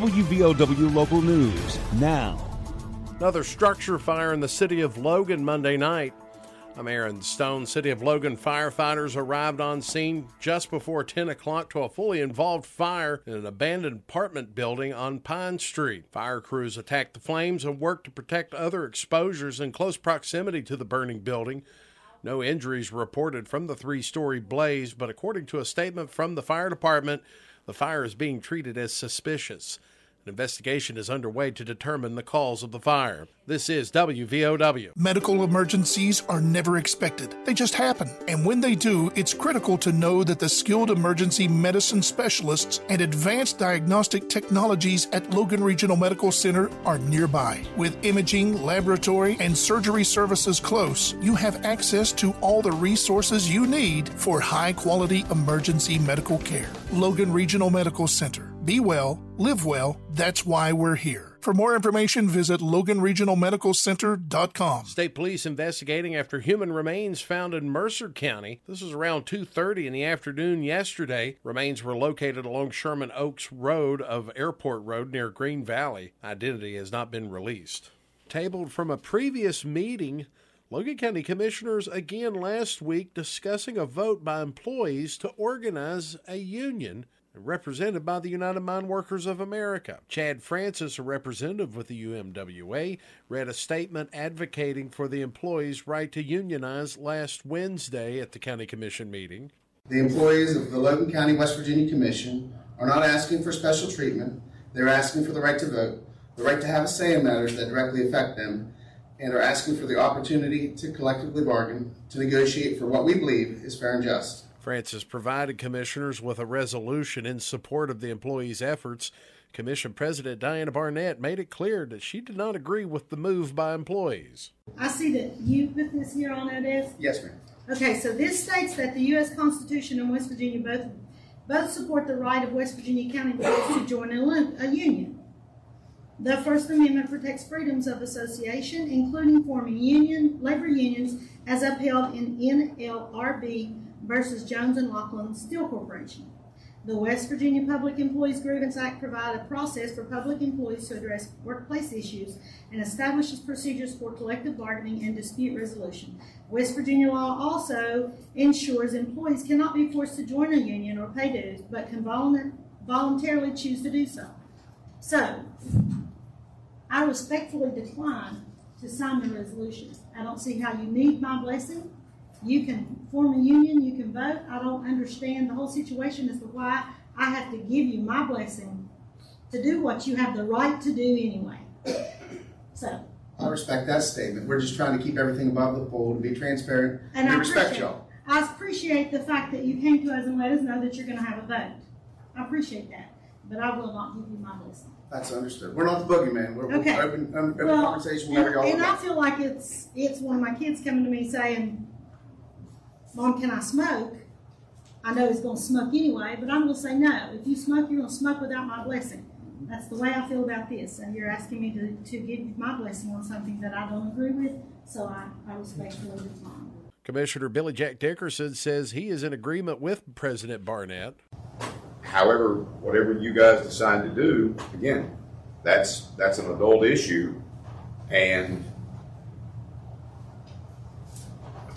WVOW Local News now. Another structure fire in the city of Logan Monday night. I'm Aaron Stone. City of Logan firefighters arrived on scene just before 10 o'clock to a fully involved fire in an abandoned apartment building on Pine Street. Fire crews attacked the flames and worked to protect other exposures in close proximity to the burning building. No injuries reported from the three-story blaze, but according to a statement from the fire department, the fire is being treated as suspicious. An investigation is underway to determine the cause of the fire. This is WVOW. Medical emergencies are never expected. They just happen. And when they do, it's critical to know that the skilled emergency medicine specialists and advanced diagnostic technologies at Logan Regional Medical Center are nearby. With imaging, laboratory, and surgery services close, you have access to all the resources you need for high-quality emergency medical care. Logan Regional Medical Center. Be well, live well, that's why we're here. For more information, visit LoganRegionalMedicalCenter.com. State police investigating after human remains found in Mercer County. This was around 2:30 in the afternoon yesterday. Remains were located along Sherman Oaks Road of Airport Road near Green Valley. Identity has not been released. Tabled from a previous meeting, Logan County Commissioners again last week discussing a vote by employees to organize a union represented by the United Mine Workers of America. Chad Francis, a representative with the UMWA, read a statement advocating for the employees' right to unionize last Wednesday at the County Commission meeting. The employees of the Logan County, West Virginia Commission are not asking for special treatment. They're asking for the right to vote, the right to have a say in matters that directly affect them, and are asking for the opportunity to collectively bargain, to negotiate for what we believe is fair and just. Francis provided commissioners with a resolution in support of the employees' efforts. Commission President Diana Barnett made it clear that she did not agree with the move by employees. I see that you put this here on our desk? Yes, ma'am. Okay, so this states that the U.S. Constitution and West Virginia both support the right of West Virginia county employees to join a union. The First Amendment protects freedoms of association, including forming labor unions, as upheld in NLRB versus Jones and Laughlin Steel Corporation. The West Virginia Public Employees Grievance Act provides a process for public employees to address workplace issues and establishes procedures for collective bargaining and dispute resolution. West Virginia law also ensures employees cannot be forced to join a union or pay dues, but can voluntarily choose to do so. So, I respectfully decline to sign the resolution. I don't see how you need my blessing. You can form a union, you can vote. I don't understand the whole situation as to why I have to give you my blessing to do what you have the right to do anyway. So I respect that statement. We're just trying to keep everything above the fold and be transparent and I respect y'all. I appreciate the fact that you came to us and let us know that you're going to have a vote. I appreciate that, but I will not give you my blessing. That's understood. We're not the boogeyman. We're okay. open conversation with y'all. And I feel like it's one of my kids coming to me saying, "Mom, can I smoke?" I know he's going to smoke anyway, but I'm going to say no. If you smoke, you're going to smoke without my blessing. That's the way I feel about this. And you're asking me to give you my blessing on something that I don't agree with, so I respectfully decline. Commissioner Billy Jack Dickerson says he is in agreement with President Barnett. However, whatever you guys decide to do, again, that's an adult issue, and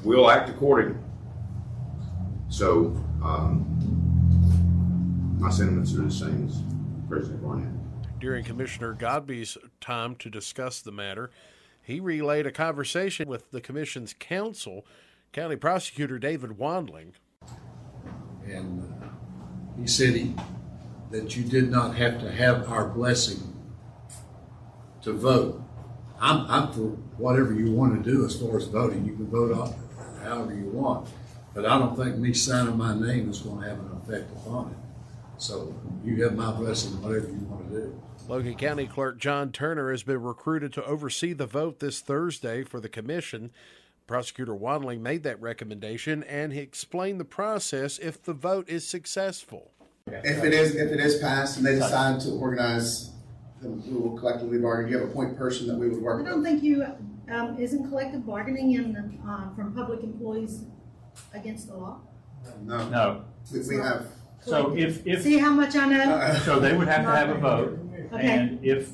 we'll act accordingly. So, my sentiments are the same as President Barnett. During Commissioner Godby's time to discuss the matter, he relayed a conversation with the Commission's counsel, County Prosecutor David Wandling. And he said that you did not have to have our blessing to vote. I'm for whatever you want to do as far as voting. You can vote however you want. But I don't think me signing my name is going to have an effect upon it. So you have my blessing, whatever you want to do. Logan County Clerk John Turner has been recruited to oversee the vote this Thursday for the commission. Prosecutor Wadley made that recommendation, and he explained the process if the vote is successful. If it is passed and they decide to organize, then we will collectively bargain. You have a point person that we would work with. I don't think you, isn't collective bargaining from public employees against the law? No. We have. So if see how much I know. So they would have to have a vote. Okay. And if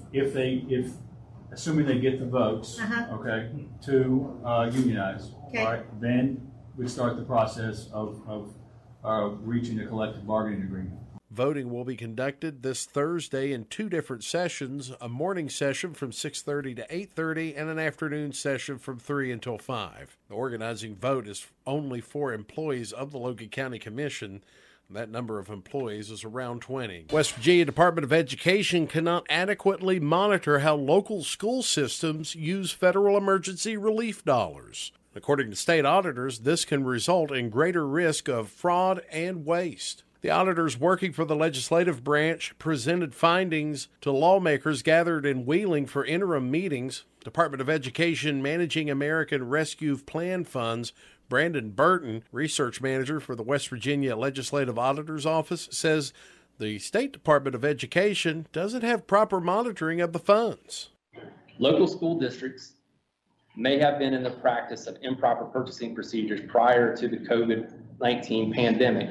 assuming they get the votes, okay, to unionize, all right, then we start the process of reaching a collective bargaining agreement. Voting will be conducted this Thursday in two different sessions, a morning session from 6:30 to 8:30 and an afternoon session from 3 until 5. The organizing vote is only for employees of the Logan County Commission. That number of employees is around 20. West Virginia Department of Education cannot adequately monitor how local school systems use federal emergency relief dollars. According to state auditors, this can result in greater risk of fraud and waste. The auditors working for the legislative branch presented findings to lawmakers gathered in Wheeling for interim meetings. Department of Education managing American Rescue Plan funds, Brandon Burton, research manager for the West Virginia Legislative Auditor's Office, says the State Department of Education doesn't have proper monitoring of the funds. Local school districts may have been in the practice of improper purchasing procedures prior to the COVID-19 pandemic,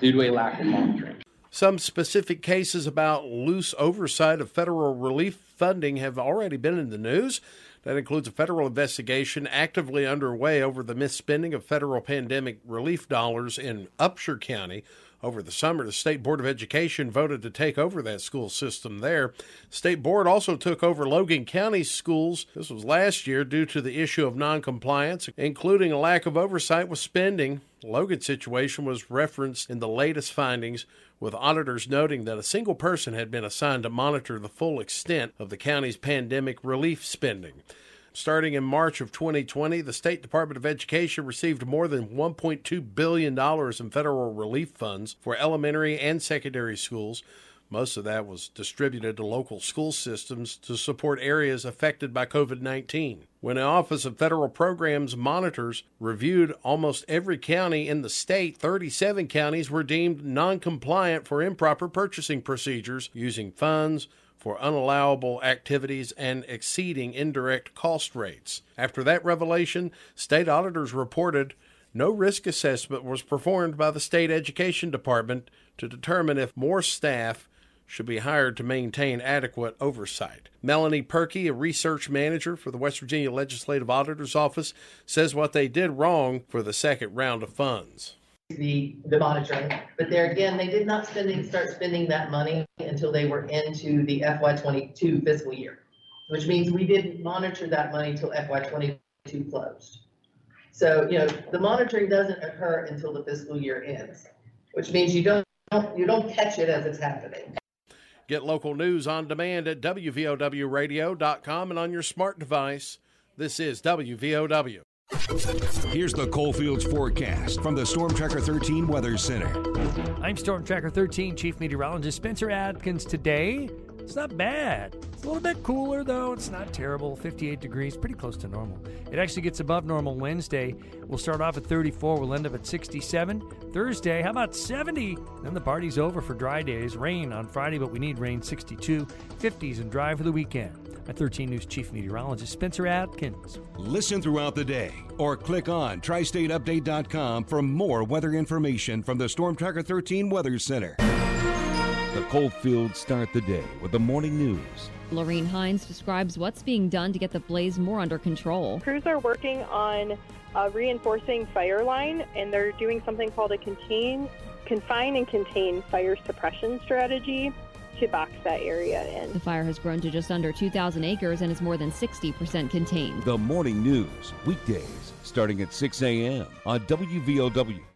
due to a lack of monitoring. Some specific cases about loose oversight of federal relief funding have already been in the news. That includes a federal investigation actively underway over the misspending of federal pandemic relief dollars in Upshur County. Over the summer, the State Board of Education voted to take over that school system there. State Board also took over Logan County schools. This was last year due to the issue of noncompliance, including a lack of oversight with spending. Logan's situation was referenced in the latest findings, with auditors noting that a single person had been assigned to monitor the full extent of the county's pandemic relief spending. Starting in March of 2020, the State Department of Education received more than $1.2 billion in federal relief funds for elementary and secondary schools. Most of that was distributed to local school systems to support areas affected by COVID-19. When the Office of Federal Programs monitors reviewed almost every county in the state, 37 counties were deemed non-compliant for improper purchasing procedures using funds for unallowable activities and exceeding indirect cost rates. After that revelation, state auditors reported no risk assessment was performed by the state education department to determine if more staff should be hired to maintain adequate oversight. Melanie Perkey, a research manager for the West Virginia Legislative Auditor's Office, says what they did wrong for the second round of funds. The monitoring, but there again, they did not start spending that money until they were into the FY22 fiscal year, which means we didn't monitor that money until FY22 closed. So, the monitoring doesn't occur until the fiscal year ends, which means you don't catch it as it's happening. Get local news on demand at WVOWradio.com and on your smart device. This is WVOW. Here's the Coalfields forecast from the Storm Tracker 13 Weather Center. I'm Storm Tracker 13 Chief Meteorologist Spencer Adkins. Today, it's not bad. It's a little bit cooler, though. It's not terrible. 58 degrees, pretty close to normal. It actually gets above normal Wednesday. We'll start off at 34. We'll end up at 67. Thursday, how about 70? Then the party's over for dry days. Rain on Friday, but we need rain. 62, 50s, and dry for the weekend. At 13 News Chief Meteorologist Spencer Adkins. Listen throughout the day or click on tristateupdate.com for more weather information from the Storm Tracker 13 Weather Center. The Coalfields start the day with the morning news. Loreen Hines describes what's being done to get the blaze more under control. Crews are working on reinforcing fire line, and they're doing something called a confine and contain fire suppression strategy to box that area in. The fire has grown to just under 2,000 acres and is more than 60% contained. The morning news, weekdays, starting at 6 a.m. on WVOW.